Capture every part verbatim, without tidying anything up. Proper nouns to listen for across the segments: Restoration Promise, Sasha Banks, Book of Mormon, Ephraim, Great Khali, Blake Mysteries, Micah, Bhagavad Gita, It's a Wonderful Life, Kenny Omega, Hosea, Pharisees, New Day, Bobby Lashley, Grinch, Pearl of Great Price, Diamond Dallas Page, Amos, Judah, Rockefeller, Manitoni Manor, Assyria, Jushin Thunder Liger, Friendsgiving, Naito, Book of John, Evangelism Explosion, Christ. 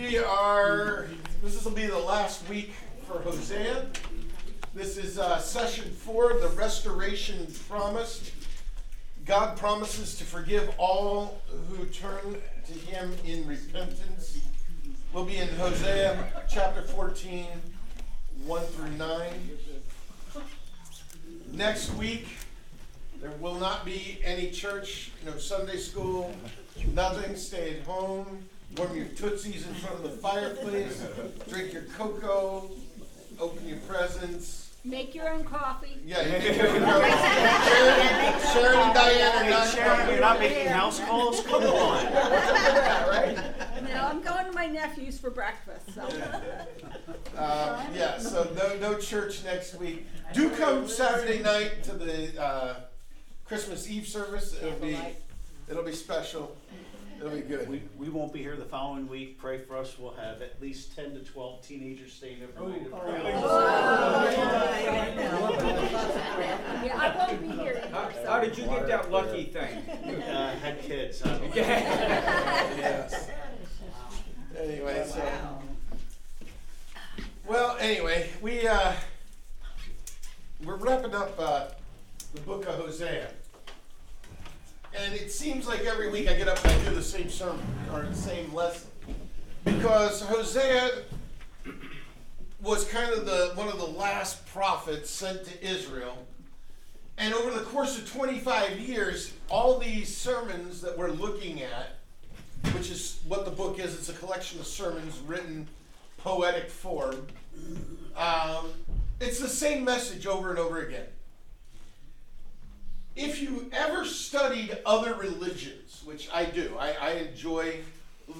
We are, this will be the last week for Hosea. This is uh, session four of the Restoration Promise. God promises to forgive all who turn to him in repentance. We'll be in Hosea chapter fourteen, one through nine. Next week, there will not be any church, no Sunday school, nothing. Stay at home, warm your tootsies in front of the fireplace, drink your cocoa, open your presents. Make your own coffee. Yeah, you make your own coffee. Sharon, Sharon and Diane are not Sharon, you're not making house calls? Come on. Right? No, I'm going to my nephew's for breakfast. So. Uh, yeah, so no no church next week. Do come Saturday night to the uh, Christmas Eve service. It'll be it'll be special. It'll be good. We we won't be here the following week. Pray for us. We'll have at least ten to twelve teenagers staying over night. Oh, oh, oh, yeah. yeah, I won't be here. How, how did you Water, get that lucky yeah. thing? Uh, had kids. I don't know. Yes. Anyway, so well, anyway, we uh, we're wrapping up uh, the book of Hosea. And it seems like every week I get up and I do the same sermon, or the same lesson. Because Hosea was kind of the one of the last prophets sent to Israel. And over the course of twenty-five years, all these sermons that we're looking at, which is what the book is, it's a collection of sermons written poetic form, um, it's the same message over and over again. If you ever studied other religions, which I do, I, I enjoy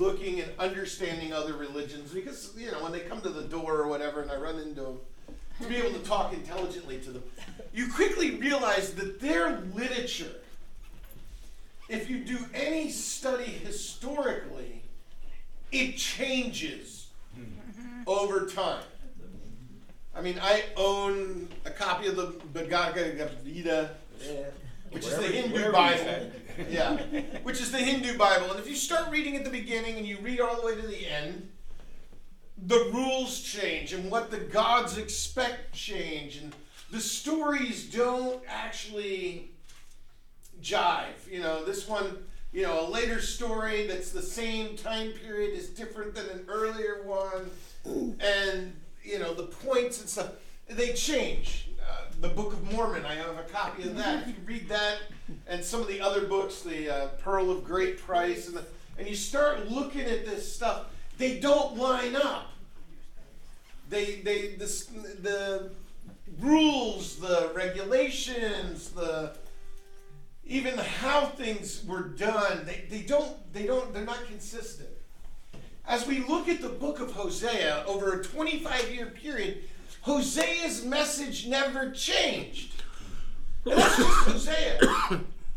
looking and understanding other religions because, you know, when they come to the door or whatever and I run into them, to be able to talk intelligently to them, you quickly realize that their literature, if you do any study historically, it changes over time. I mean, I own a copy of the Bhagavad Gita, Yeah. Which wherever, is the Hindu Bible. Yeah. Which is the Hindu Bible. And if you start reading at the beginning and you read all the way to the end, the rules change and what the gods expect change. And the stories don't actually jive. You know, this one, you know, a later story that's the same time period is different than an earlier one. Ooh. And, you know, the points and stuff, they change. Uh, the Book of Mormon, I have a copy of that. If you read that and some of the other books, the uh, Pearl of Great Price, and, the, and you start looking at this stuff, they don't line up. They, they, this, the rules, the regulations, the even how things were done, they, they don't, they don't, they're not consistent. As we look at the Book of Hosea over a twenty-five-year period. Hosea's message never changed. And that's just Hosea.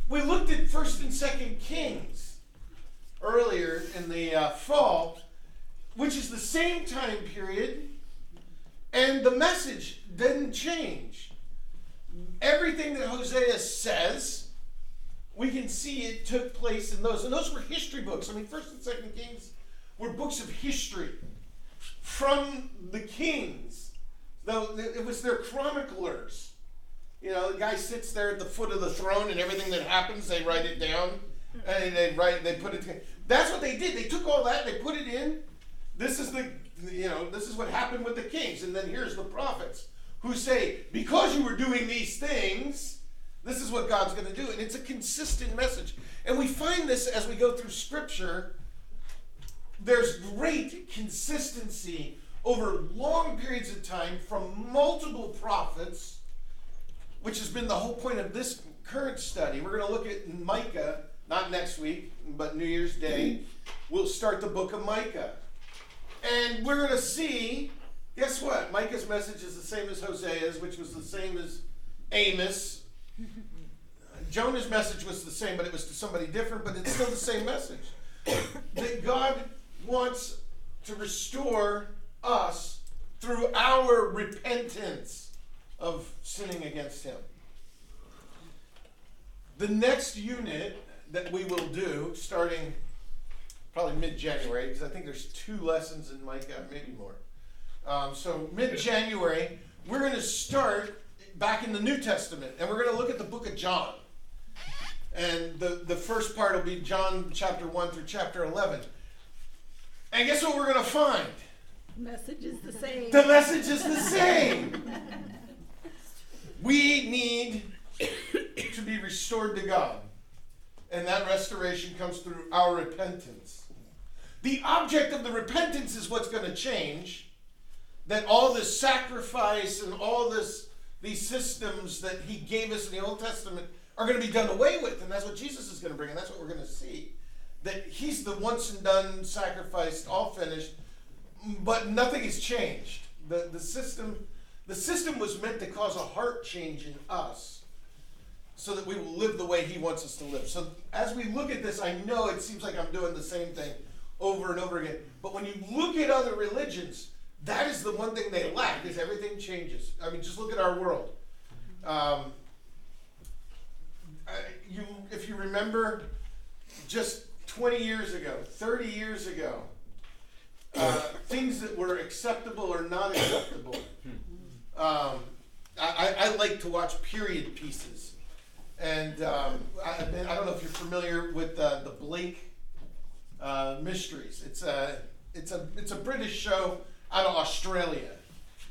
We looked at First and Second Kings earlier in the uh, fall, which is the same time period, and the message didn't change. Everything that Hosea says, we can see it took place in those. And those were history books. I mean, First and Second Kings were books of history from the kings. Though it was their chroniclers. You know, the guy sits there at the foot of the throne and everything that happens, they write it down. And they write, they put it together. That's what they did. They took all that, they put it in. This is the, you know, this is what happened with the kings. And then here's the prophets who say, because you were doing these things, this is what God's going to do. And it's a consistent message. And we find this as we go through Scripture. There's great consistency over long periods of time from multiple prophets, which has been the whole point of this current study. We're going to look at Micah, not next week, but New Year's Day. We'll start the book of Micah. And we're going to see, guess what? Micah's message is the same as Hosea's, which was the same as Amos. Jonah's message was the same, but it was to somebody different, but it's still the same message. That God wants to restore us through our repentance of sinning against him. The next unit that we will do, starting probably mid-January, because I think there's two lessons in Micah, maybe more. Um, so mid-January, we're going to start back in the New Testament, and we're going to look at the Book of John. And the, the first part will be John chapter one through chapter eleven. And guess what we're going to find? The message is the same. The message is the same. We need to be restored to God. And that restoration comes through our repentance. The object of the repentance is what's going to change. That all this sacrifice and all this these systems that he gave us in the Old Testament are going to be done away with. And that's what Jesus is going to bring. And that's what we're going to see. That he's the once and done, sacrificed, all finished. But nothing has changed. The, the system... The system was meant to cause a heart change in us so that we will live the way he wants us to live. So as we look at this, I know it seems like I'm doing the same thing over and over again. But when you look at other religions, that is the one thing they lack, is everything changes. I mean, just look at our world. Um, you, if you remember just twenty years ago, thirty years ago, uh, things that were acceptable or not acceptable. Um, I, I like to watch period pieces, and um, I, I don't know if you're familiar with uh, the Blake uh, Mysteries. It's a it's a it's a British show out of Australia,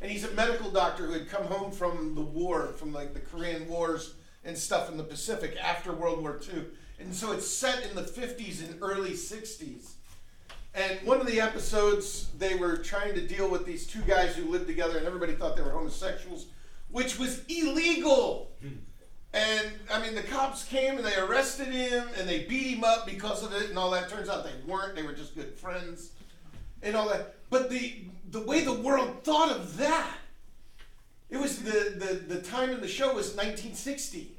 and he's a medical doctor who had come home from the war, from like the Korean Wars and stuff in the Pacific after World War Two, and so it's set in the fifties and early sixties. And one of the episodes, they were trying to deal with these two guys who lived together, and everybody thought they were homosexuals, which was illegal. And, I mean, the cops came, and they arrested him, and they beat him up because of it, and all that. Turns out they weren't. They were just good friends and all that. But the the way the world thought of that, it was the, the, the time in the show was nineteen sixty,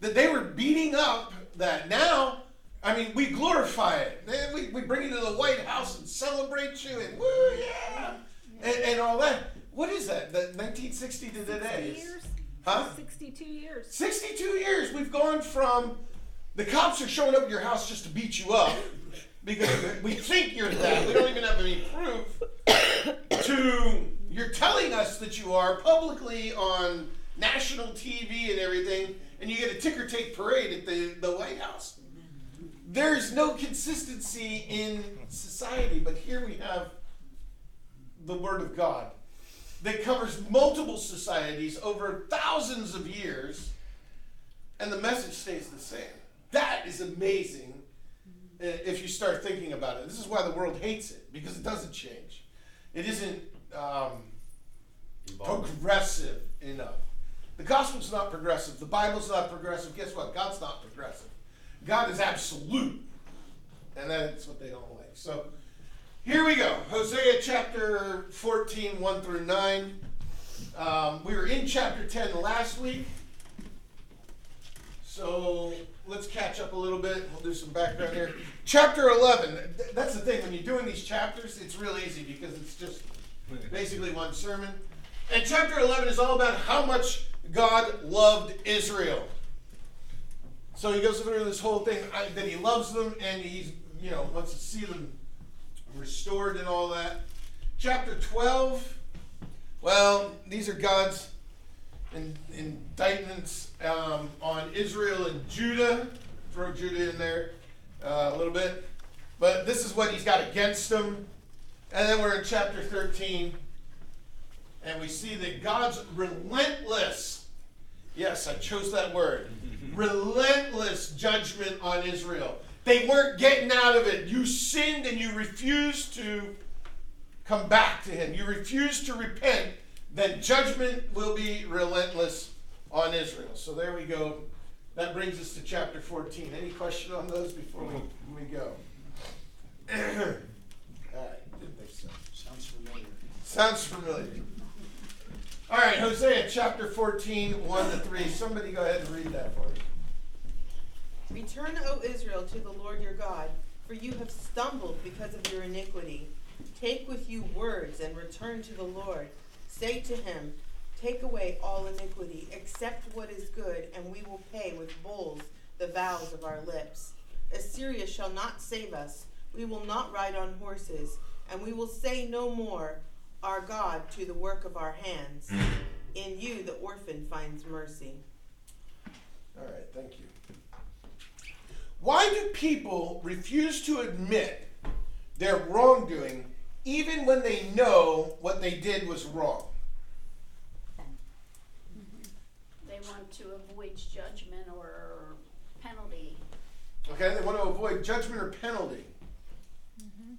that they were beating up that now. I mean, we glorify it. We, we bring you to the White House and celebrate you and woo, yeah, and, and all that. What is that? The nineteen sixty to today? sixty years? Huh? sixty-two years. sixty-two years. We've gone from the cops are showing up at your house just to beat you up because we think you're that. We don't even have any proof. To you're telling us that you are publicly on national T V and everything, and you get a ticker tape parade at the, the White House. There's no consistency in society, but here we have the Word of God that covers multiple societies over thousands of years, and the message stays the same. That is amazing if you start thinking about it. This is why the world hates it, because it doesn't change. It isn't um, progressive enough. The gospel's not progressive. The Bible's not progressive. Guess what? God's not progressive. God is absolute, and that's what they don't like. So here we go, Hosea chapter fourteen, one through nine. Um, we were in chapter ten last week, so let's catch up a little bit. We'll do some background here. Chapter eleven, that's the thing. When you're doing these chapters, it's real easy because it's just basically one sermon. And chapter eleven is all about how much God loved Israel. So he goes through this whole thing I, that he loves them and he's, you know, wants to see them restored and all that. Chapter twelve, well, these are God's in, indictments um, on Israel and Judah. Throw Judah in there uh, a little bit. But this is what he's got against them. And then we're in chapter thirteen, and we see that God's relentless, yes, I chose that word, relentless judgment on Israel. They weren't getting out of it. You sinned and you refused to come back to him. You refused to repent. Then judgment will be relentless on Israel. So there we go. That brings us to chapter fourteen. Any question on those before we, we go? All right. Didn't think so. Sounds familiar. Sounds familiar. All right, Hosea chapter fourteen, one to three. Somebody go ahead and read that for me. Return, O Israel, to the Lord your God, for you have stumbled because of your iniquity. Take with you words and return to the Lord. Say to him, take away all iniquity, accept what is good, and we will pay with bulls the vows of our lips. Assyria shall not save us, We will not ride on horses, and we will say no more, our God, to the work of our hands. In you the orphan finds mercy. All right, thank you. Why do people refuse to admit their wrongdoing even when they know what they did was wrong? They want to avoid judgment or penalty. Okay, they want to avoid judgment or penalty. Mm-hmm.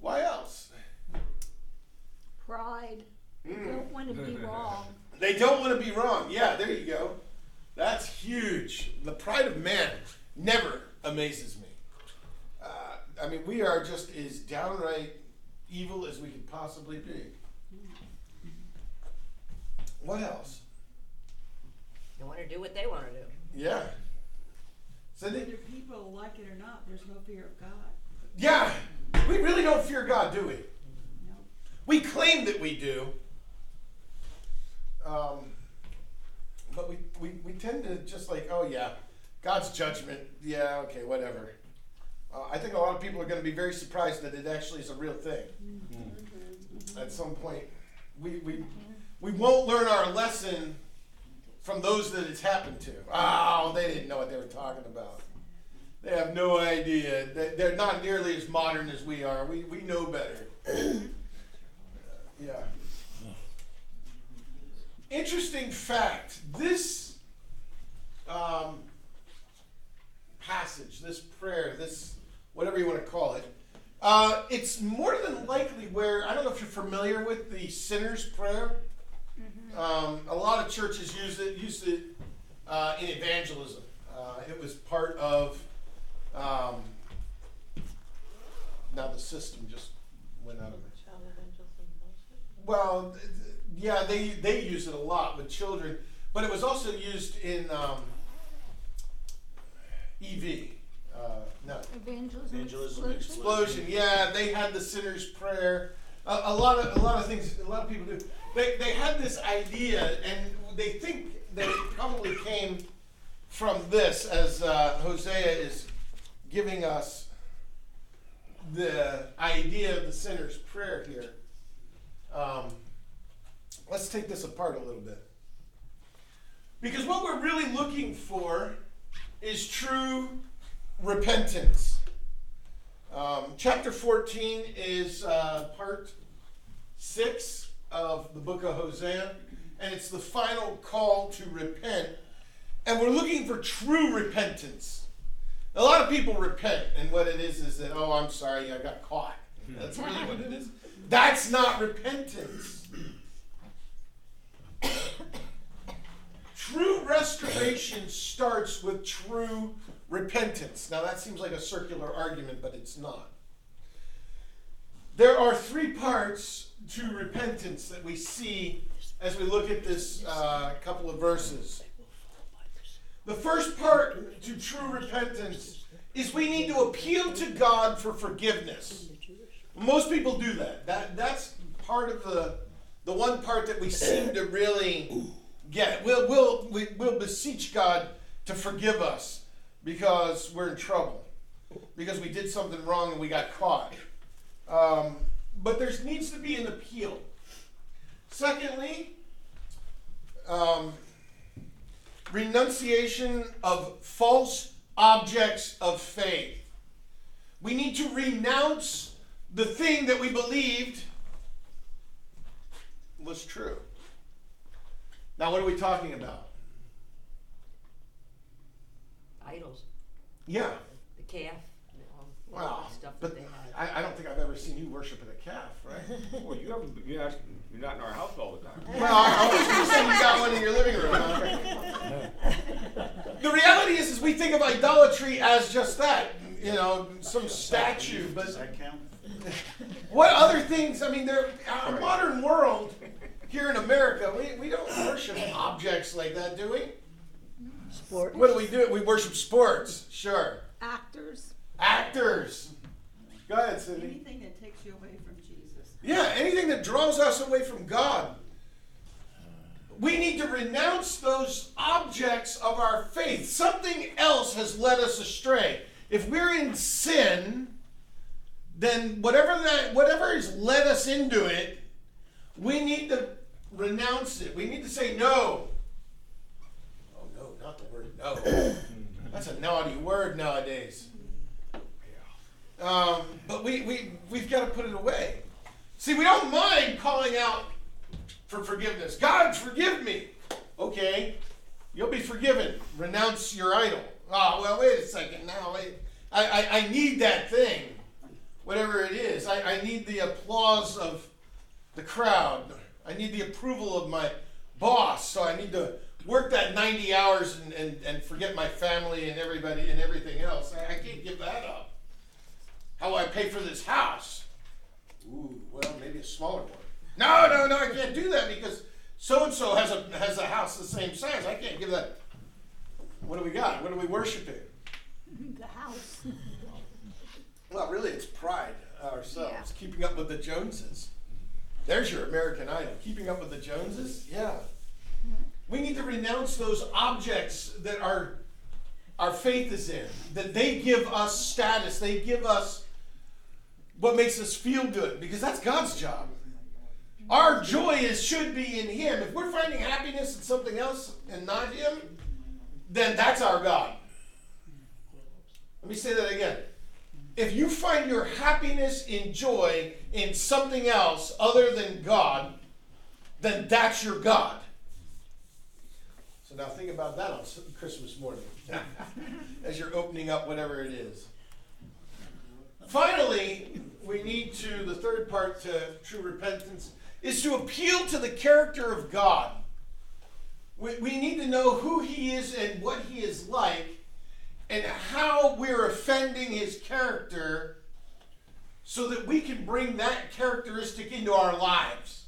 Why else? Pride. Mm. They don't want to be wrong. They don't want to be wrong. Yeah, there you go. That's huge. The pride of man never amazes me. Uh, I mean, we are just as downright evil as we could possibly be. What else? They want to do what they want to do. Yeah. So they, whether people like it or not, there's no fear of God. Yeah. We really don't fear God, do we? No. We claim that we do. Um, but we, we, we tend to just like, oh, yeah, God's judgment. Yeah, okay, whatever. Uh, I think a lot of people are going to be very surprised that it actually is a real thing. Mm-hmm. Mm-hmm. At some point, we, we, we won't learn our lesson from those that it's happened to. Oh, they didn't know what they were talking about. They have no idea. They're not nearly as modern as we are. We we know better. uh, yeah. Interesting fact. This um, passage, this prayer, this whatever you want to call it, uh, it's more than likely where, I don't know if you're familiar with the sinner's prayer. Mm-hmm. Um, a lot of churches use it, used it uh, in evangelism. Uh, it was part of, um, now the system just went out of it. Child evangelism? Well, th- yeah, they, they use it a lot with children, but it was also used in um, E V. Uh, no. Evangelism, evangelism explosion. explosion. Yeah, they had the sinner's prayer. Uh, a lot of a lot of things, a lot of people do. They they had this idea, and they think that it probably came from this, as uh, Hosea is giving us the idea of the sinner's prayer here. Um, let's take this apart a little bit. Because what we're really looking for is true repentance. Um, chapter fourteen is uh, part six of the book of Hosea, and it's the final call to repent. And we're looking for true repentance. A lot of people repent, and what it is is that, oh, I'm sorry, I got caught. That's really what it is. That's not repentance. True restoration starts with true repentance. Now, that seems like a circular argument, but it's not. There are three parts to repentance that we see as we look at this uh, couple of verses. The first part to true repentance is we need to appeal to God for forgiveness. Most people do that. That that's part of the the one part that we seem to really get. We'll we'll we, we'll beseech God to forgive us because we're in trouble, because we did something wrong and we got caught. Um, but there needs to be an appeal. Secondly, um, renunciation of false objects of faith. We need to renounce the thing that we believed was true. Now, what are we talking about? Idols. Yeah. The calf. Wow. Well, stuff that but they had. I, I don't think I've ever seen you worshiping a calf, right? Well, you haven't, you ask, you're not in our house all the time. Well, I was going to say you got one in your living room. Huh? The reality is, is we think of idolatry as just that, you know, some statue. But does that count? What other things? I mean, there, our modern world here in America, we, we don't worship objects like that, do we? Sports. What do we do? We worship sports, sure. Actors. Actors. Go ahead, Cindy. Anything that takes you away from Jesus. Yeah, anything that draws us away from God. We need to renounce those objects of our faith. Something else has led us astray. If we're in sin, then whatever that whatever has led us into it, we need to renounce it. We need to say no. Oh no, not the word no. That's a naughty word nowadays. Yeah. Um, but we, we we've got to put it away. See, we don't mind calling out for forgiveness. God, forgive me. Okay, you'll be forgiven. Renounce your idol. Ah, oh, well, wait a second. Now, wait. I, I, I need that thing, whatever it is. I, I need the applause of the crowd. I need the approval of my boss. So I need to work that ninety hours and, and, and forget my family and everybody and everything else. I, I can't give that up. How do I pay for this house? Ooh, well, maybe a smaller one. No, no, no, I can't do that because so-and-so has a has a house the same size. I can't give that. What do we got? What are we worshiping? The house. Well, really, it's pride ourselves, yeah. Keeping up with the Joneses. There's your American Idol, keeping up with the Joneses. Yeah. We need to renounce those objects that our, our faith is in, that they give us status. They give us what makes us feel good, because that's God's job. Our joy is should be in Him. If we're finding happiness in something else and not Him, then that's our God. Let me say that again. If you find your happiness in joy in something else other than God, then that's your God. So now think about that on Christmas morning as you're opening up whatever it is. Finally, we need to, the third part to true repentance is to appeal to the character of God. We, we need to know who He is and what He is like and how we're offending His character so that we can bring that characteristic into our lives.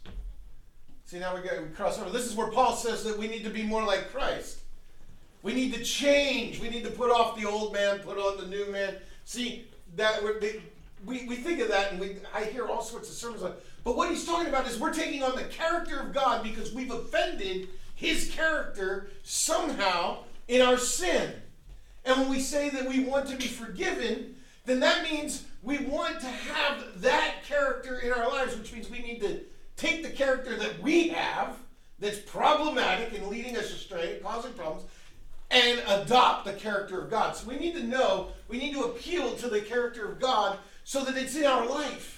See, now we got we cross over. This is where Paul says that we need to be more like Christ. We need to change. We need to put off the old man, put on the new man. See, that would be, we, we think of that, and we I hear all sorts of sermons on it. But what he's talking about is we're taking on the character of God because we've offended His character somehow in our sin. And when we say that we want to be forgiven, then that means we want to have that character in our lives, which means we need to take the character that we have that's problematic and leading us astray, causing problems, and adopt the character of God. So we need to know, we need to appeal to the character of God so that it's in our life.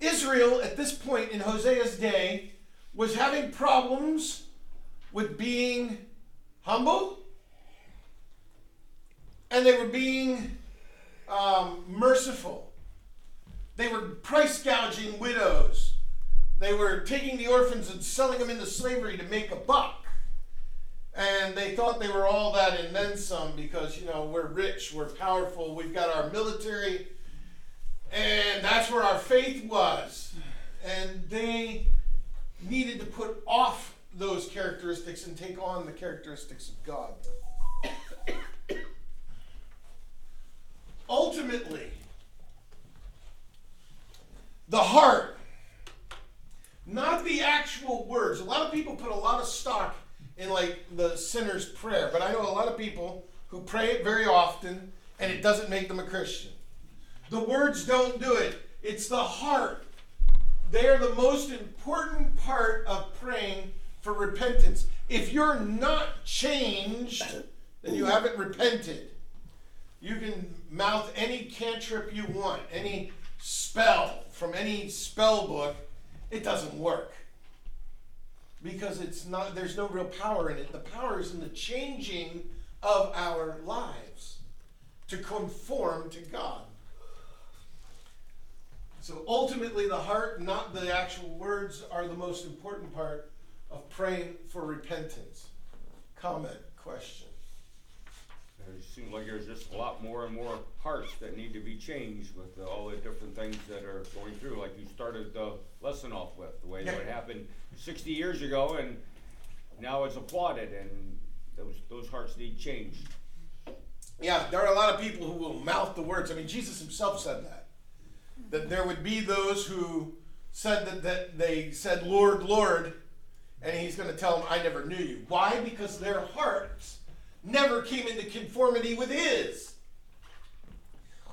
Israel, at this point in Hosea's day, was having problems with being humble, and they were being um, merciful. They were price gouging widows. They were taking the orphans and selling them into slavery to make a buck. And they thought they were all that and then some because, you know, we're rich, we're powerful, we've got our military. And that's where our faith was. And they needed to put off those characteristics and take on the characteristics of God. Ultimately, the heart, not the actual words. A lot of people put a lot of stock in like the sinner's prayer, but I know a lot of people who pray it very often and it doesn't make them a Christian. The words don't do it. It's the heart. They are the most important part of praying for repentance. If you're not changed, then you haven't repented. You can mouth any cantrip you want, any spell from any spell book. It doesn't work. Because it's not, there's no real power in it. The power is in the changing of our lives to conform to God. So ultimately, the heart, not the actual words, are the most important part of praying for repentance. Comment, question. It seems like there's just a lot more and more hearts that need to be changed with uh, all the different things that are going through, like you started the lesson off with, the way yeah. that it happened sixty years ago, and now it's applauded, and those, those hearts need change. Yeah, there are a lot of people who will mouth the words. I mean, Jesus himself said that, that there would be those who said that, that they said, Lord, Lord, and he's going to tell them, I never knew you. Why? Because their hearts never came into conformity with His.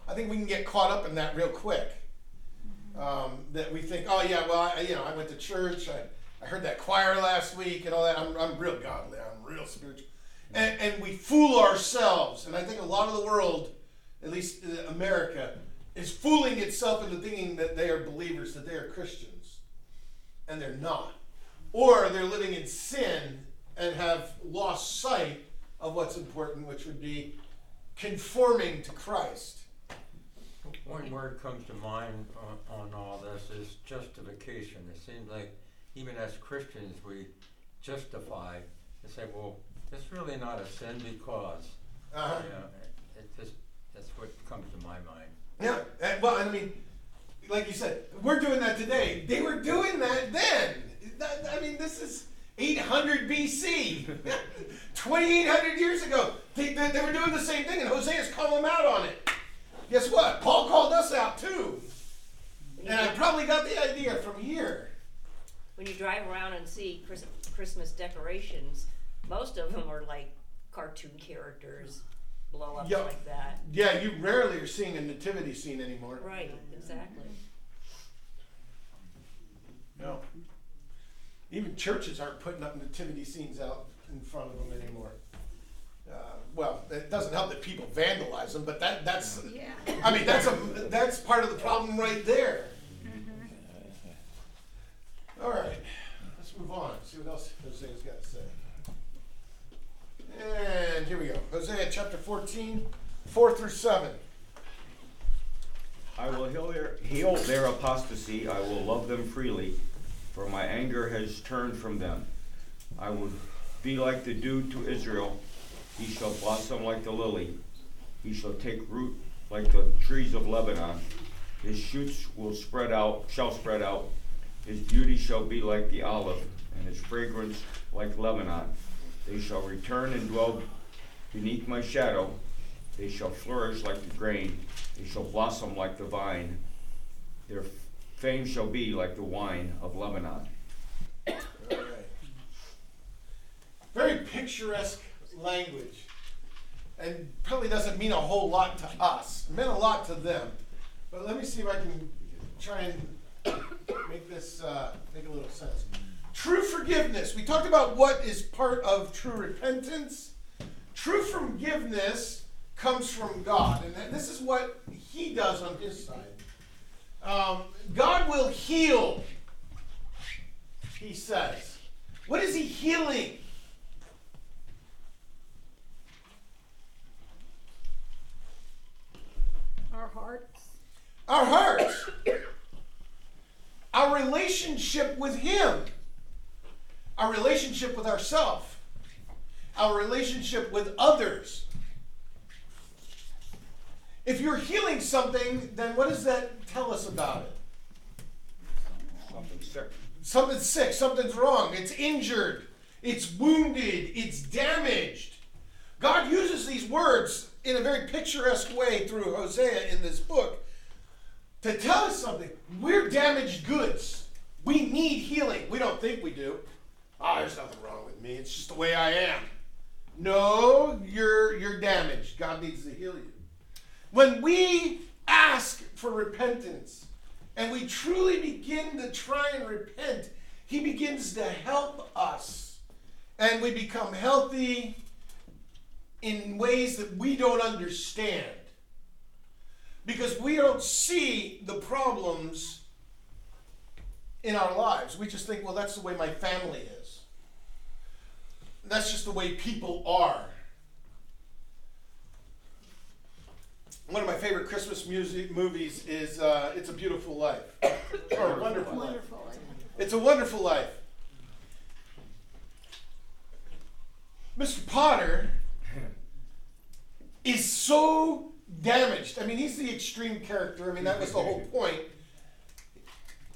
I think we can get caught up in that real quick. Um, that we think, oh yeah, well, I, you know, I went to church, I, I heard that choir last week and all that. I'm, I'm real godly, I'm real spiritual. And, and we fool ourselves. And I think a lot of the world, at least America, is fooling itself into thinking that they are believers, that they are Christians. And they're not. Or they're living in sin and have lost sight of what's important, which would be conforming to Christ. One word comes to mind on, on all this is justification. It seems like even as Christians we justify and say, well, it's really not a sin because. Uh-huh. You know, it, it just, that's what comes to my mind. Yeah, and, well, I mean, like you said, we're doing that today. They were doing that then. That, I mean, this is eight hundred B C, twenty-eight hundred years ago. They, they, they were doing the same thing, and Hosea's calling them out on it. Guess what? Paul called us out too. And I probably got the idea from here. When you drive around and see Chris, Christmas decorations, most of them are like cartoon characters, blow-ups yep. like that. Yeah, you rarely are seeing a nativity scene anymore. Right, exactly. No. Even churches aren't putting up nativity scenes out in front of them anymore. Uh, well, it doesn't help that people vandalize them, but that, that's, yeah. I mean, that's a, that's part of the problem right there. Mm-hmm. All right, let's move on. See what else Hosea's got to say. And here we go. Hosea chapter fourteen, four through seven. I will heal their, heal their apostasy. I will love them freely, for my anger has turned from them. I will be like the dew to Israel. He shall blossom like the lily. He shall take root like the trees of Lebanon. His shoots will spread out, shall spread out. His beauty shall be like the olive, and his fragrance like Lebanon. They shall return and dwell beneath my shadow. They shall flourish like the grain. They shall blossom like the vine. Their fame shall be like the wine of Lebanon. All right. Very picturesque language, and probably doesn't mean a whole lot to us. It meant a lot to them, but let me see if I can try and make this uh, make a little sense. True forgiveness. We talked about what is part of true repentance. True forgiveness comes from God, and this is what He does on His side. Um, God will heal, He says. What is He healing? Our hearts. Our hearts. Our relationship with Him. Our relationship with ourselves. Our relationship with others. If you're healing something, then what does that tell us about it? Something's sick. Something's sick. Something's wrong. It's injured. It's wounded. It's damaged. God uses these words in a very picturesque way through Hosea in this book to tell us something. We're damaged goods. We need healing. We don't think we do. Oh, there's nothing wrong with me. It's just the way I am. No, you're you're damaged. God needs to heal you. When we ask for repentance and we truly begin to try and repent, He begins to help us. And we become healthy in ways that we don't understand, because we don't see the problems in our lives. We just think, well, that's the way my family is. That's just the way people are. One of my favorite Christmas music movies is uh, It's a Beautiful Life. Or a Wonderful Life. It's a Wonderful Life. Mister Potter is so damaged. I mean, he's the extreme character. I mean, that was the whole point.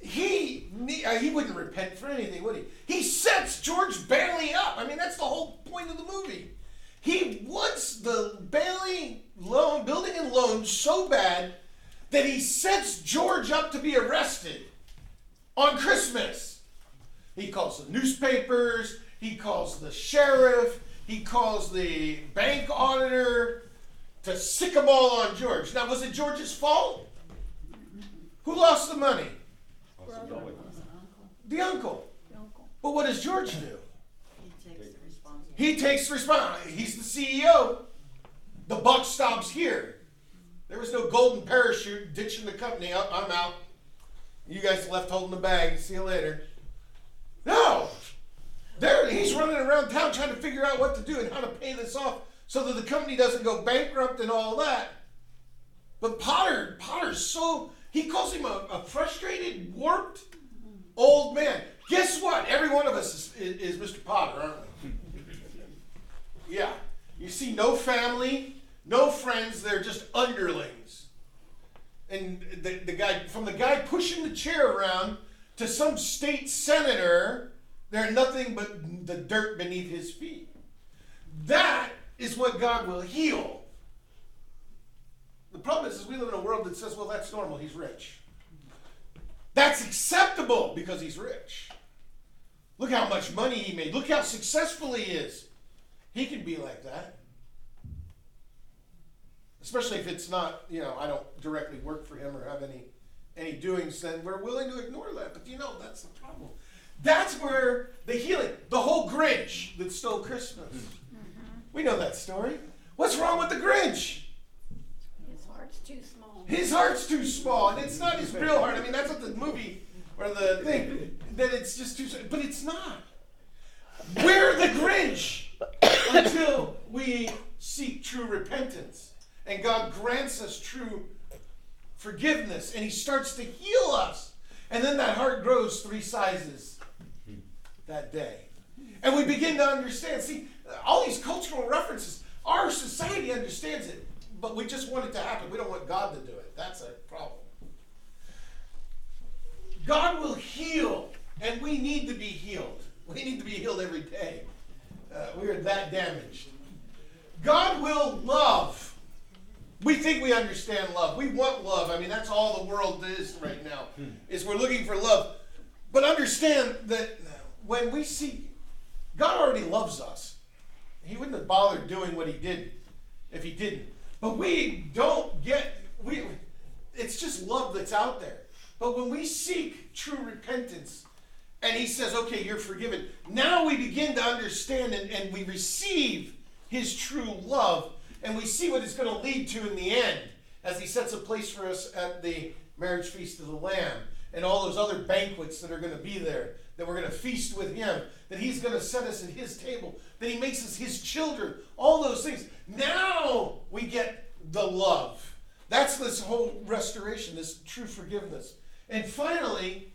He he wouldn't repent for anything, would he? He sets George Bailey up. I mean, that's the whole point of the movie. He wants the Bailey loan, building and loan so bad that he sets George up to be arrested on Christmas. He calls the newspapers. He calls the sheriff. He calls the bank auditor. to sick them all on George. Now, was it George's fault? Who lost the money? Brother. The uncle. The uncle. The uncle. But what does George do? He takes the responsibility. He takes the responsibility. He's the C E O. The buck stops here. There was no golden parachute ditching the company. Up, I'm out. You guys left holding the bag. See you later. No. There, he's running around town trying to figure out what to do and how to pay this off so that the company doesn't go bankrupt and all that. But Potter, Potter's so... He calls him a, a frustrated, warped old man. Guess what? Every one of us is, is, is Mister Potter, aren't we? Yeah. You see no family, no friends. They're just underlings. And the, the guy, from the guy pushing the chair around to some state senator, they're nothing but the dirt beneath his feet. That is what God will heal. The problem is, is we live in a world that says, well, that's normal, he's rich. That's acceptable because he's rich. Look how much money he made. Look how successful he is. He can be like that. Especially if it's not, you know, I don't directly work for him or have any, any doings, then we're willing to ignore that. But you know, that's the problem. That's where the healing, the whole Grinch that stole Christmas. Mm-hmm. We know that story. What's wrong with the Grinch? Too small. His heart's too small, and it's not his real heart. I mean, that's what the movie or the thing that it's just too. But it's not. We're the Grinch until we seek true repentance, and God grants us true forgiveness, and He starts to heal us, and then that heart grows three sizes that day, and we begin to understand. See, all these cultural references, our society understands it. But we just want it to happen. We don't want God to do it. That's a problem. God will heal, and we need to be healed. We need to be healed every day. Uh, we are that damaged. God will love. We think we understand love. We want love. I mean, that's all the world is right now, is we're looking for love. But understand that when we seek, God already loves us. He wouldn't have bothered doing what He did if He didn't. But we don't get, we. It's just love that's out there. But when we seek true repentance, and He says, okay, you're forgiven, now we begin to understand and, and we receive His true love, and we see what it's going to lead to in the end, as He sets a place for us at the marriage feast of the Lamb, and all those other banquets that are going to be there, that we're going to feast with Him, that He's going to set us at His table, that He makes us His children, all those things. Now we get the love. That's this whole restoration, this true forgiveness. And finally,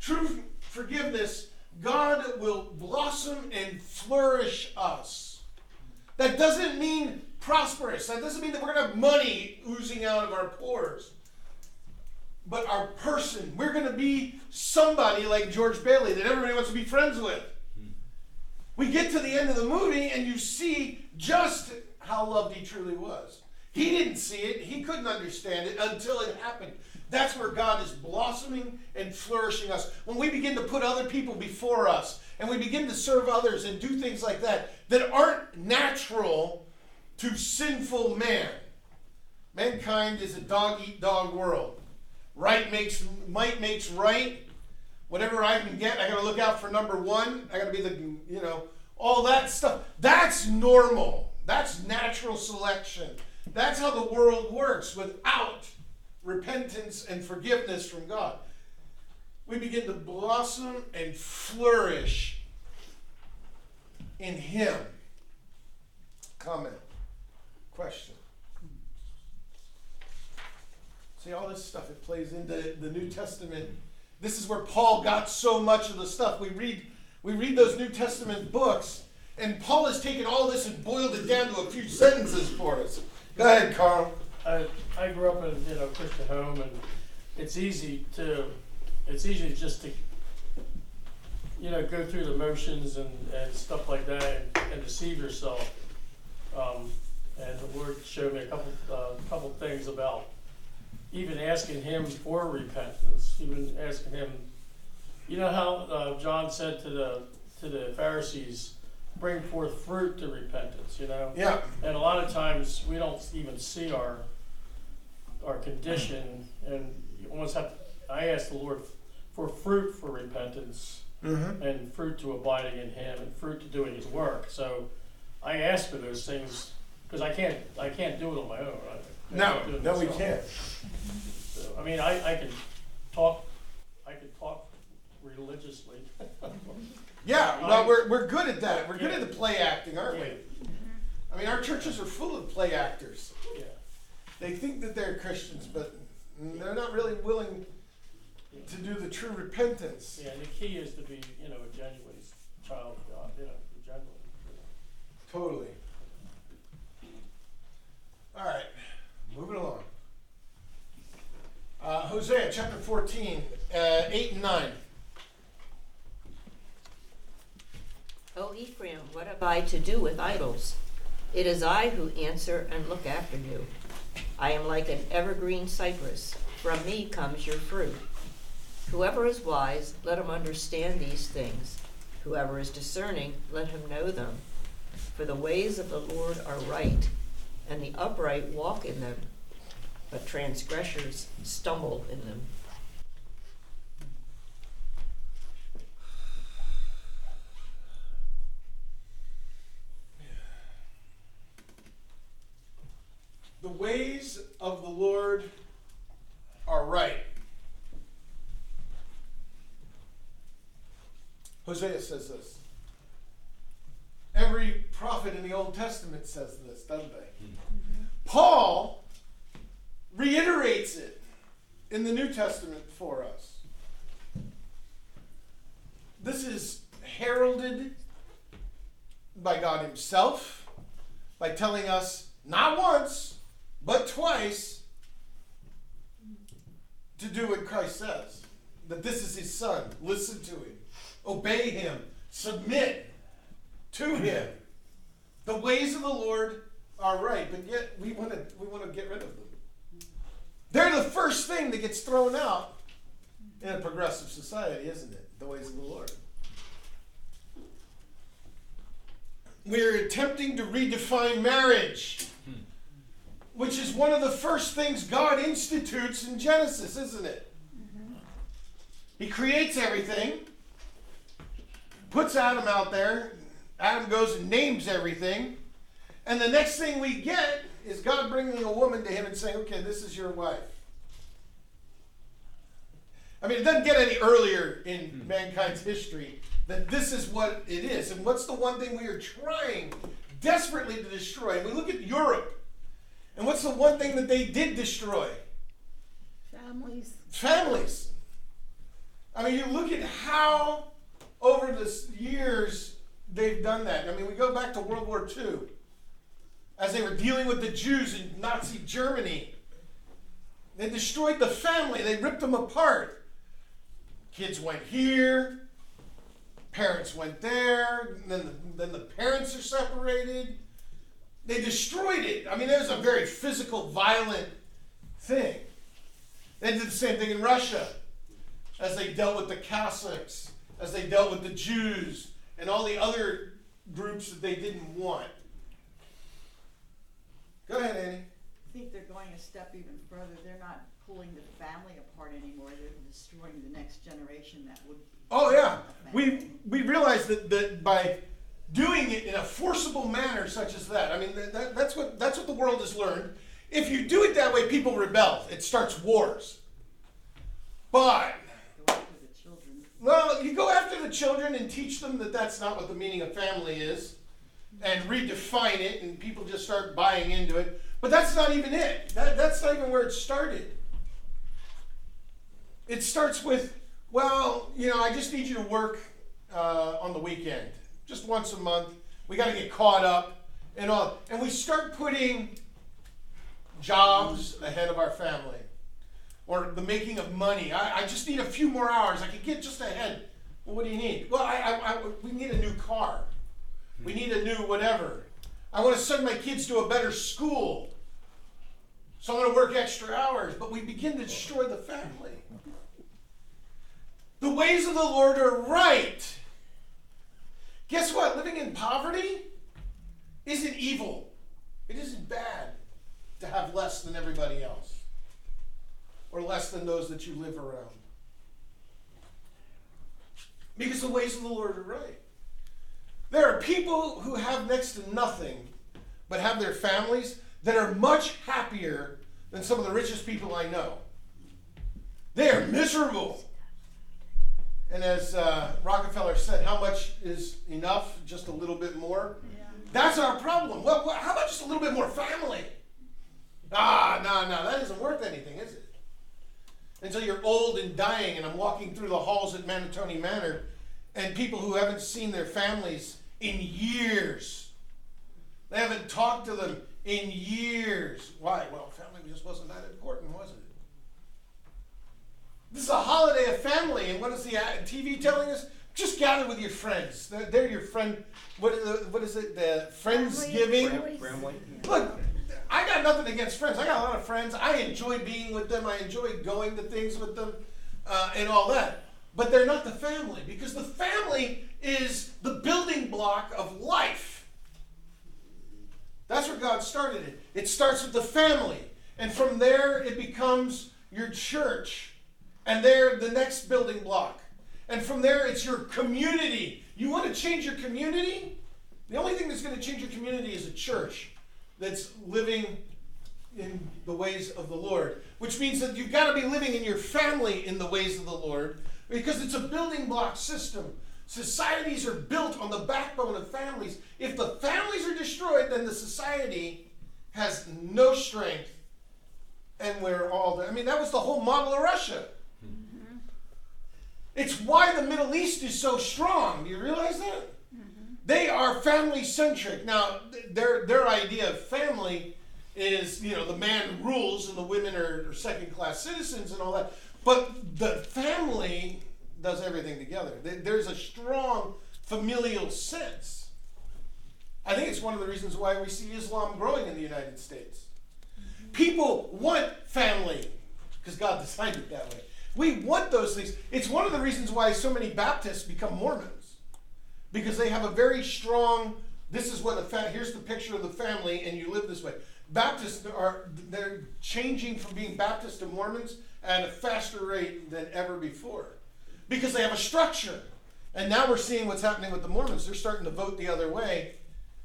true forgiveness, God will blossom and flourish us. That doesn't mean prosperous. That doesn't mean that we're going to have money oozing out of our pores. But our person, we're going to be somebody like George Bailey that everybody wants to be friends with. We get to the end of the movie and you see just how loved He truly was. He didn't see it. He couldn't understand it until it happened. That's where God is blossoming and flourishing us. When we begin to put other people before us and we begin to serve others and do things like that that aren't natural to sinful man. Mankind is a dog-eat-dog world. Right makes might makes right. Whatever I can get, I gotta look out for number one. I gotta be the, you know, all that stuff. That's normal. That's natural selection. That's how the world works without repentance and forgiveness from God. We begin to blossom and flourish in Him. Comment. Question. See, all this stuff, it plays into the New Testament. This is where Paul got so much of the stuff. We read we read those New Testament books, and Paul has taken all this and boiled it down to a few sentences for us. Go ahead, Carl. I, I grew up in, you know, Christian home, and it's easy to, it's easy just to, you know, go through the motions and, and stuff like that and, and deceive yourself. Um, and the Lord showed me a couple, uh, couple things about even asking Him for repentance, even asking Him, you know how uh, John said to the to the Pharisees, bring forth fruit to repentance, you know? Yeah. And a lot of times we don't even see our our condition, and you almost have to, I ask the Lord for fruit for repentance, mm-hmm. and fruit to abiding in Him, and fruit to doing His work. So I ask for those things because I can't I can't do it on my own. I, I no, no, myself. We can't. So, I mean, I, I can talk I can talk religiously. Yeah, well, we're we're good at that. We're yeah. good at the play acting, aren't yeah. we? I mean, our churches are full of play actors. Yeah. They think that they're Christians, but they're not really willing yeah. to do the true repentance. Yeah, and the key is to be, you know, a genuine child of God. You know, a genuine. You know. Totally. All right, moving along. Uh, Hosea chapter fourteen, uh, eight and nine. O Ephraim, what have I to do with idols? It is I who answer and look after you. I am like an evergreen cypress. From me comes your fruit. Whoever is wise, let him understand these things. Whoever is discerning, let him know them. For the ways of the Lord are right, and the upright walk in them, but transgressors stumble in them. The ways of the Lord are right. Hosea says this. Every prophet in the Old Testament says this, doesn't they? Mm-hmm. Paul reiterates it in the New Testament for us. This is heralded by God Himself by telling us not once, but twice, to do what Christ says. That this is His Son. Listen to Him. Obey Him. Submit to Him. The ways of the Lord are right, but yet we want to we want to get rid of them. They're the first thing that gets thrown out in a progressive society, isn't it? The ways of the Lord. We're attempting to redefine marriage, which is one of the first things God institutes in Genesis, isn't it? Mm-hmm. He creates everything, puts Adam out there, Adam goes and names everything, and the next thing we get is God bringing a woman to him and saying, okay, this is your wife. I mean, it doesn't get any earlier in mm-hmm. mankind's history than this is what it is. And what's the one thing we are trying desperately to destroy? And we look at Europe. And what's the one thing that they did destroy? Families. Families. I mean, you look at how over the years they've done that. I mean, we go back to World War Two as they were dealing with the Jews in Nazi Germany. They destroyed the family. They ripped them apart. Kids went here. Parents went there. And then, the, then the parents are separated. They destroyed it. I mean, it was a very physical, violent thing. They did the same thing in Russia as they dealt with the Cossacks, as they dealt with the Jews, and all the other groups that they didn't want. Go ahead, Annie. I think they're going a step even further. They're not pulling the family apart anymore. They're destroying the next generation that would be. Oh, yeah. We, we realize that, that by doing it in a forcible manner such as that. I mean, that, that, that's what that's what the world has learned. If you do it that way, people rebel. It starts wars. But go after the children. Well, you go after the children and teach them that that's not what the meaning of family is, and redefine it, and people just start buying into it. But that's not even it. That, that's not even where it started. It starts with, well, you know, I just need you to work uh, on the weekend. Just once a month, we got to get caught up and all. And we start putting jobs ahead of our family or the making of money. I, I just need a few more hours. I could get just ahead. Well, what do you need? Well, I, I, I, we need a new car. We need a new whatever. I want to send my kids to a better school. So I'm going to work extra hours. But we begin to destroy the family. The ways of the Lord are right. Guess what? Living in poverty isn't evil. It isn't bad to have less than everybody else or less than those that you live around. Because the ways of the Lord are right. There are people who have next to nothing but have their families that are much happier than some of the richest people I know. They are miserable. And as uh, Rockefeller said, how much is enough? Just a little bit more? Yeah. That's our problem. Well, well, how about just a little bit more family? Ah, no, no, that isn't worth anything, is it? Until you're old and dying, and I'm walking through the halls at Manitoni Manor, and people who haven't seen their families in years. They haven't talked to them in years. Why? Well, family just wasn't that important, was it? This is a holiday of family, and what is the T V telling us? Just gather with your friends. They're, they're your friend. What is, the, what is it? The Friendsgiving? Bramley. Look, I got nothing against friends. I got a lot of friends. I enjoy being with them. I enjoy going to things with them uh, and all that. But they're not the family, because the family is the building block of life. That's where God started it. It starts with the family. And from there, it becomes your church. And they're the next building block. And from there, it's your community. You want to change your community? The only thing that's going to change your community is a church that's living in the ways of the Lord, which means that you've got to be living in your family in the ways of the Lord, because it's a building block system. Societies are built on the backbone of families. If the families are destroyed, then the society has no strength, and we're all there. I mean, that was the whole model of Russia. It's why the Middle East is so strong. Do you realize that? Mm-hmm. They are family-centric. Now, th- their their idea of family is, you know, the man rules and the women are, are second-class citizens and all that. But the family does everything together. They, there's a strong familial sense. I think it's one of the reasons why we see Islam growing in the United States. Mm-hmm. People want family because God designed it that way. We want those things. It's one of the reasons why so many Baptists become Mormons, because they have a very strong, this is what the fa- here's the picture of the family, and you live this way. Baptists are they're changing from being Baptists to Mormons at a faster rate than ever before, because they have a structure. And now we're seeing what's happening with the Mormons. They're starting to vote the other way,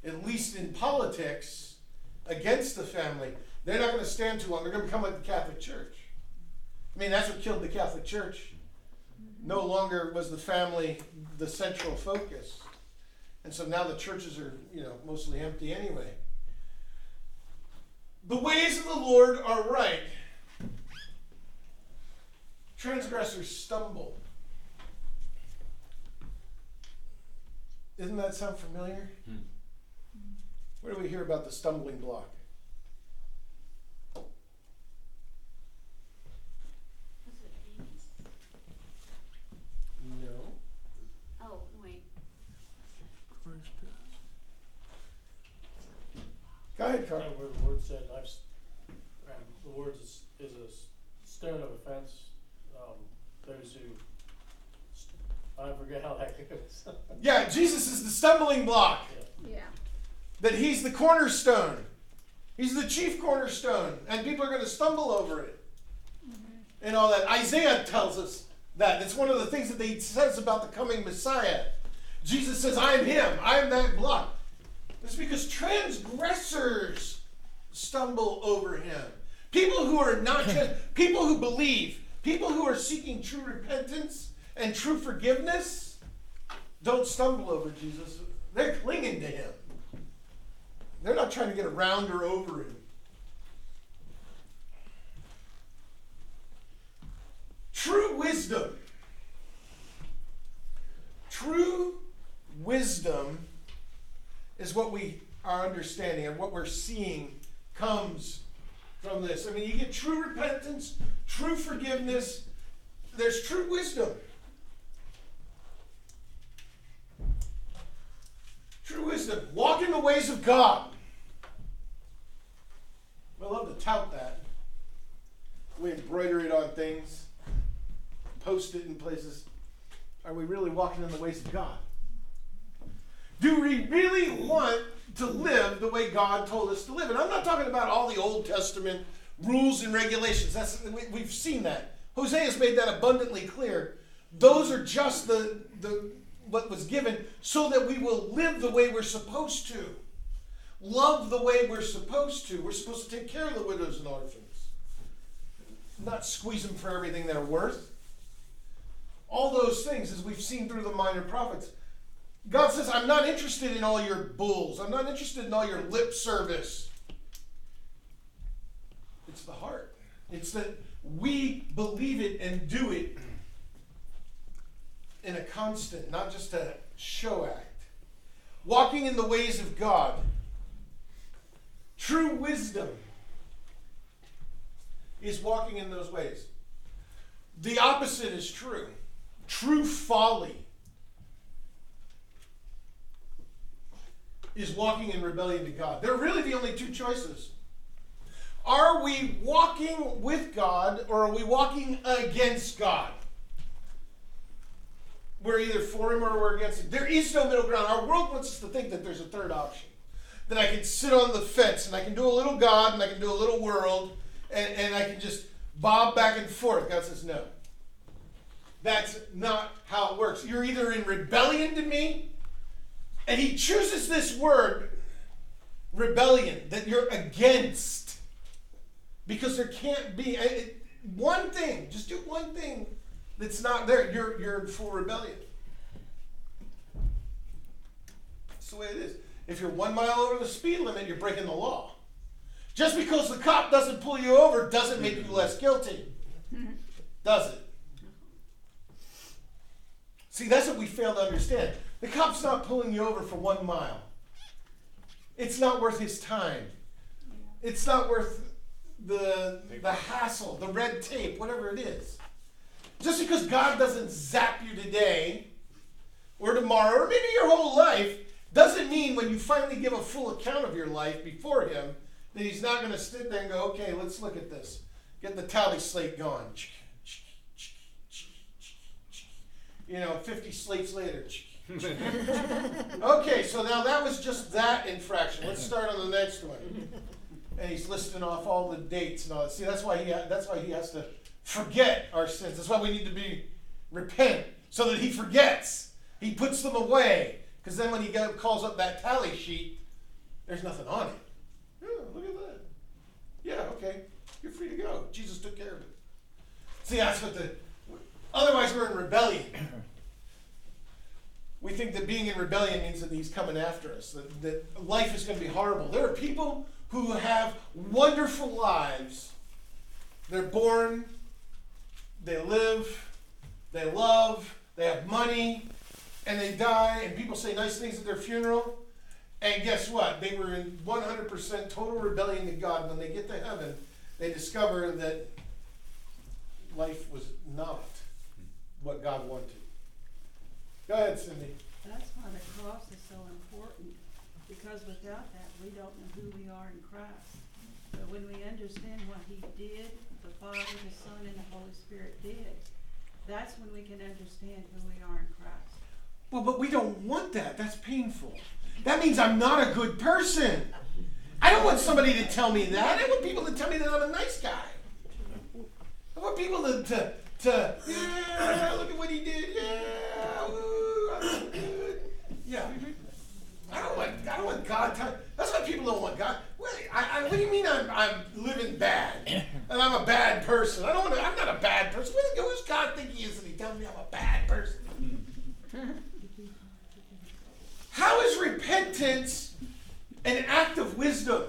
at least in politics, against the family. They're not going to stand too long. They're going to become like the Catholic Church. I mean, that's what killed the Catholic Church. No longer was the family the central focus. And so now the churches are, you know, mostly empty anyway. The ways of the Lord are right. Transgressors stumble. Doesn't that sound familiar? Hmm. Where do we hear about the stumbling block? Go ahead, Carl. Where the Lord said, I've, um, the Lord is, is a stone of offense. Um, those who, st- I forget how that goes. Yeah, Jesus is the stumbling block. Yeah. yeah. That he's the cornerstone. He's the chief cornerstone. And people are going to stumble over it. Mm-hmm. And all that. Isaiah tells us that. It's one of the things that he says about the coming Messiah. Jesus says, I am him. I am that block. It's because transgressors stumble over him. People who are not, people who believe, people who are seeking true repentance and true forgiveness, don't stumble over Jesus. They're clinging to him. They're not trying to get around or over him. True wisdom. True wisdom is what we are understanding, and what we're seeing comes from this. I mean, you get true repentance, true forgiveness. There's true wisdom. True wisdom. Walk in the ways of God. I love to tout that. We embroider it on things, post it in places. Are we really walking in the ways of God? Do we really want to live the way God told us to live? And I'm not talking about all the Old Testament rules and regulations. That's, we've seen that. Hosea's made that abundantly clear. Those are just the, the what was given so that we will live the way we're supposed to. Love the way we're supposed to. We're supposed to take care of the widows and orphans. Not squeeze them for everything they're worth. All those things, as we've seen through the minor prophets. God says, I'm not interested in all your bulls. I'm not interested in all your lip service. It's the heart. It's that we believe it and do it in a constant, not just a show act. Walking in the ways of God. True wisdom is walking in those ways. The opposite is true. True folly is walking in rebellion to God. They're really the only two choices. Are we walking with God or are we walking against God? We're either for him or we're against him. There is no middle ground. Our world wants us to think that there's a third option. That I can sit on the fence and I can do a little God and I can do a little world and, and I can just bob back and forth. God says no. That's not how it works. You're either in rebellion to me, and he chooses this word, rebellion, that you're against. Because there can't be it, one thing, just do one thing that's not there. You're, you're for rebellion. That's the way it is. If you're one mile over the speed limit, you're breaking the law. Just because the cop doesn't pull you over doesn't make you less guilty. Does it? See, that's what we fail to understand. The cop's not pulling you over for one mile. It's not worth his time. It's not worth the, the hassle, the red tape, whatever it is. Just because God doesn't zap you today or tomorrow or maybe your whole life doesn't mean when you finally give a full account of your life before him that he's not going to sit there and go, okay, let's look at this. Get the tally slate going. You know, fifty slates later. Okay, so now that was just that infraction. Let's start on the next one. And he's listing off all the dates and all that. See, that's why he that's why he has to forget our sins. That's why we need to be repent, so that he forgets. He puts them away. Because then when he go, calls up that tally sheet, there's nothing on it. Yeah, look at that. Yeah, okay. You're free to go. Jesus took care of it. See, that's what the... Otherwise, we're in rebellion. We think that being in rebellion means that he's coming after us, that, that life is going to be horrible. There are people who have wonderful lives. They're born, they live, they love, they have money, and they die, and people say nice things at their funeral, and guess what? They were in one hundred percent total rebellion to God. When they get to heaven, they discover that life was not what God wanted. Go ahead, Cindy. That's why the cross is so important, because without that, we don't know who we are in Christ. But when we understand what he did, the Father, the Son, and the Holy Spirit did, that's when we can understand who we are in Christ. Well, but we don't want that. That's painful. That means I'm not a good person. I don't want somebody to tell me that. I want people to tell me that I'm a nice guy. I want people to, to, to yeah, look at what he did. Yeah, woo, I'm so good. Yeah. I don't want, I don't want God to, that's why people don't want God. What, I, I, what do you mean I'm, I'm living bad? And I'm a bad person. I don't want to, I'm not a bad person. Who does God think he is and he tells me I'm a bad person? How is repentance an act of wisdom?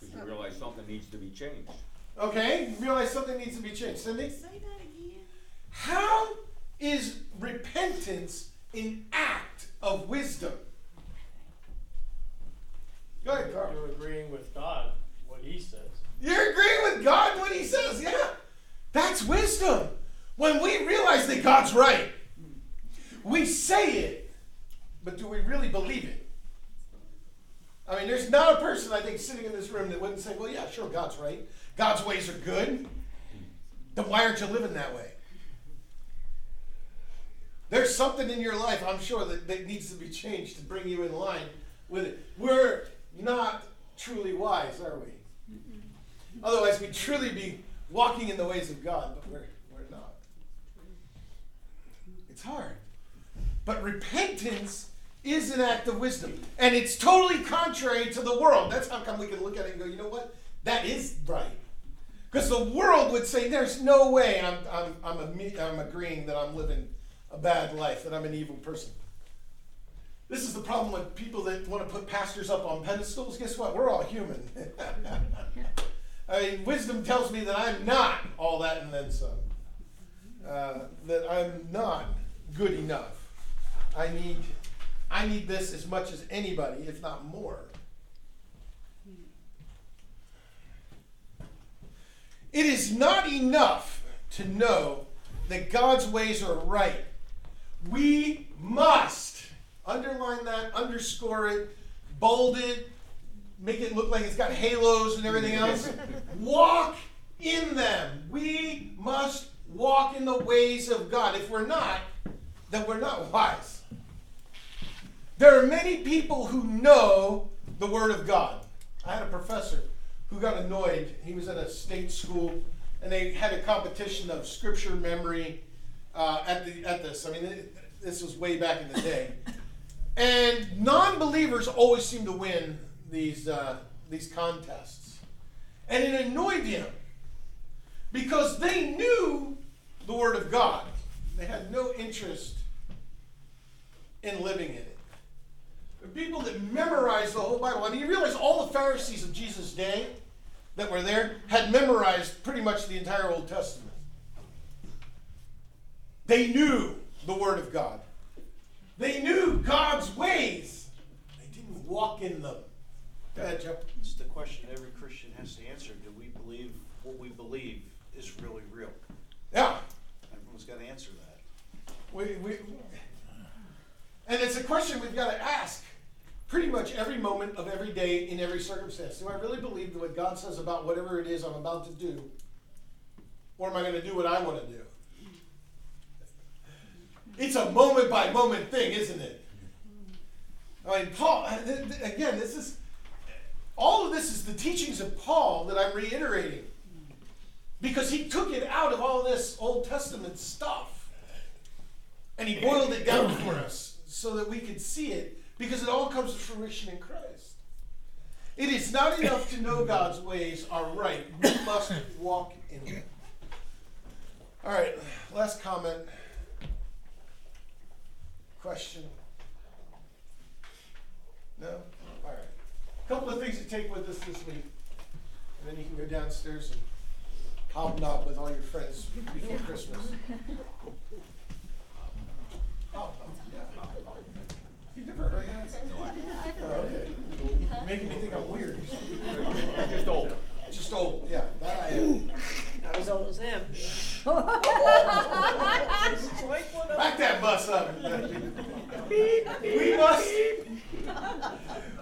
Because you realize something needs to be changed. Okay, you realize something needs to be changed. Cindy? Say that again. How is repentance an act of wisdom? Go ahead, Carl. You're agreeing with God, what he says. You're agreeing with God, what he says, yeah. That's wisdom. When we realize that God's right, we say it, but do we really believe it? I mean, there's not a person, I think, sitting in this room that wouldn't say, well, yeah, sure, God's right. God's ways are good. Then why aren't you living that way? There's something in your life, I'm sure, that, that needs to be changed to bring you in line with it. We're not truly wise, are we? Mm-mm. Otherwise, we'd truly be walking in the ways of God, but we're, we're not. It's hard. But repentance is an act of wisdom. And it's totally contrary to the world. That's how come we can look at it and go, you know what? That is right. Because the world would say, there's no way I'm, I'm, I'm, I'm agreeing that I'm living a bad life, that I'm an evil person. This is the problem with people that want to put pastors up on pedestals. Guess what? We're all human. I mean, wisdom tells me that I'm not all that and then some. Uh, that I'm not good enough. I need, I need this as much as anybody, if not more. It is not enough to know that God's ways are right. We must underline that, underscore it, bold it, make it look like it's got halos and everything else. Walk in them. We must walk in the ways of God. If we're not, then we're not wise. There are many people who know the Word of God. I had a professor who got annoyed. He was at a state school, and they had a competition of scripture memory uh, at the at this. I mean, it, this was way back in the day. And non-believers always seem to win these uh, these contests. And it annoyed him because they knew the Word of God. They had no interest in living in it. People that memorized the whole Bible. I mean, you realize all the Pharisees of Jesus' day that were there had memorized pretty much the entire Old Testament. They knew the Word of God. They knew God's ways. They didn't walk in them. Go ahead, Jeff. It's the question every Christian has to answer. Do we believe what we believe is really real? Yeah. Everyone's got to answer that. We, we, and it's a question we've got to ask. Pretty much every moment of every day in every circumstance. Do I really believe that what God says about whatever it is I'm about to do? Or am I going to do what I want to do? It's a moment by moment thing, isn't it? I mean, Paul, again, this is, all of this is the teachings of Paul that I'm reiterating. Because he took it out of all this Old Testament stuff. And he boiled it down for us so that we could see it. Because it all comes to fruition in Christ. It is not enough to know God's ways are right. We must walk in them. All right, last comment. Question? No? All right. A couple of things to take with us this week. And then you can go downstairs and hobnob with all your friends before Christmas. Oh, yeah. You've never heard that? No, oh, okay. You're making me think I'm weird. Just old. Just old, yeah. That I am. Not as old as him. Back that bus up. We must,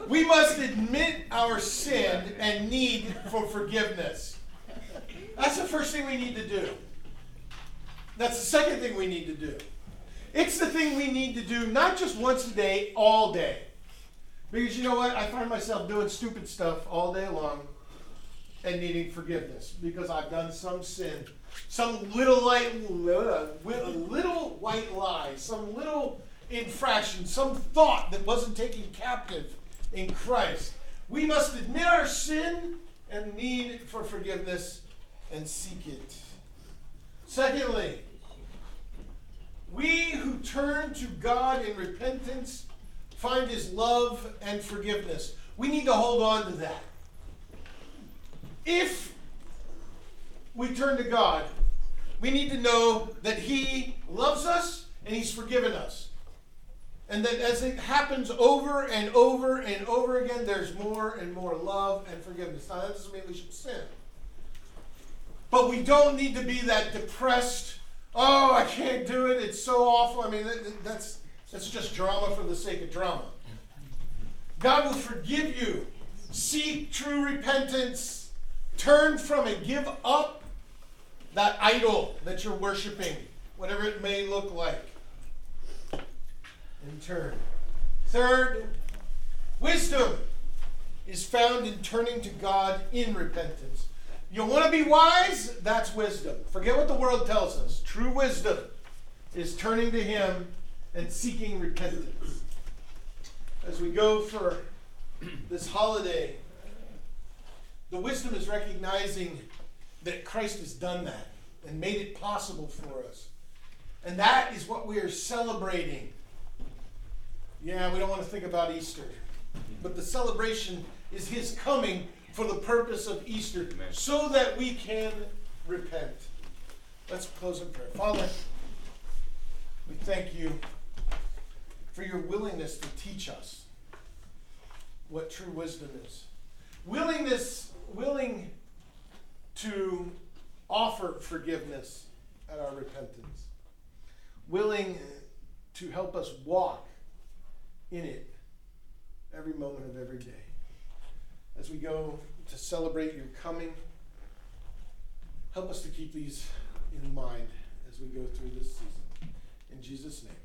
we must admit our sin and need for forgiveness. That's the first thing we need to do. That's the second thing we need to do. It's the thing we need to do, not just once a day, all day. Because you know what? I find myself doing stupid stuff all day long and needing forgiveness because I've done some sin, some little light, little white lie, some little infraction, some thought that wasn't taken captive in Christ. We must admit our sin and need for forgiveness and seek it. Secondly, we who turn to God in repentance find His love and forgiveness. We need to hold on to that. If we turn to God, we need to know that He loves us and He's forgiven us. And that as it happens over and over and over again, there's more and more love and forgiveness. Now, that doesn't mean we should sin. But we don't need to be that depressed, oh, I can't do it, it's so awful. I mean, that, that's, that's just drama for the sake of drama. God will forgive you. Seek true repentance. Turn from it. Give up that idol that you're worshiping, whatever it may look like, in turn. Third, wisdom is found in turning to God in repentance. You want to be wise? That's wisdom. Forget what the world tells us. True wisdom is turning to Him and seeking repentance. As we go for this holiday, the wisdom is recognizing that Christ has done that and made it possible for us. And that is what we are celebrating. Yeah, we don't want to think about Easter. But the celebration is His coming for the purpose of Easter, Amen. So that we can repent. Let's close in prayer. Father, we thank You for Your willingness to teach us what true wisdom is. Willingness, willing to offer forgiveness at our repentance. Willing to help us walk in it every moment of every day. As we go to celebrate Your coming, help us to keep these in mind as we go through this season. In Jesus' name.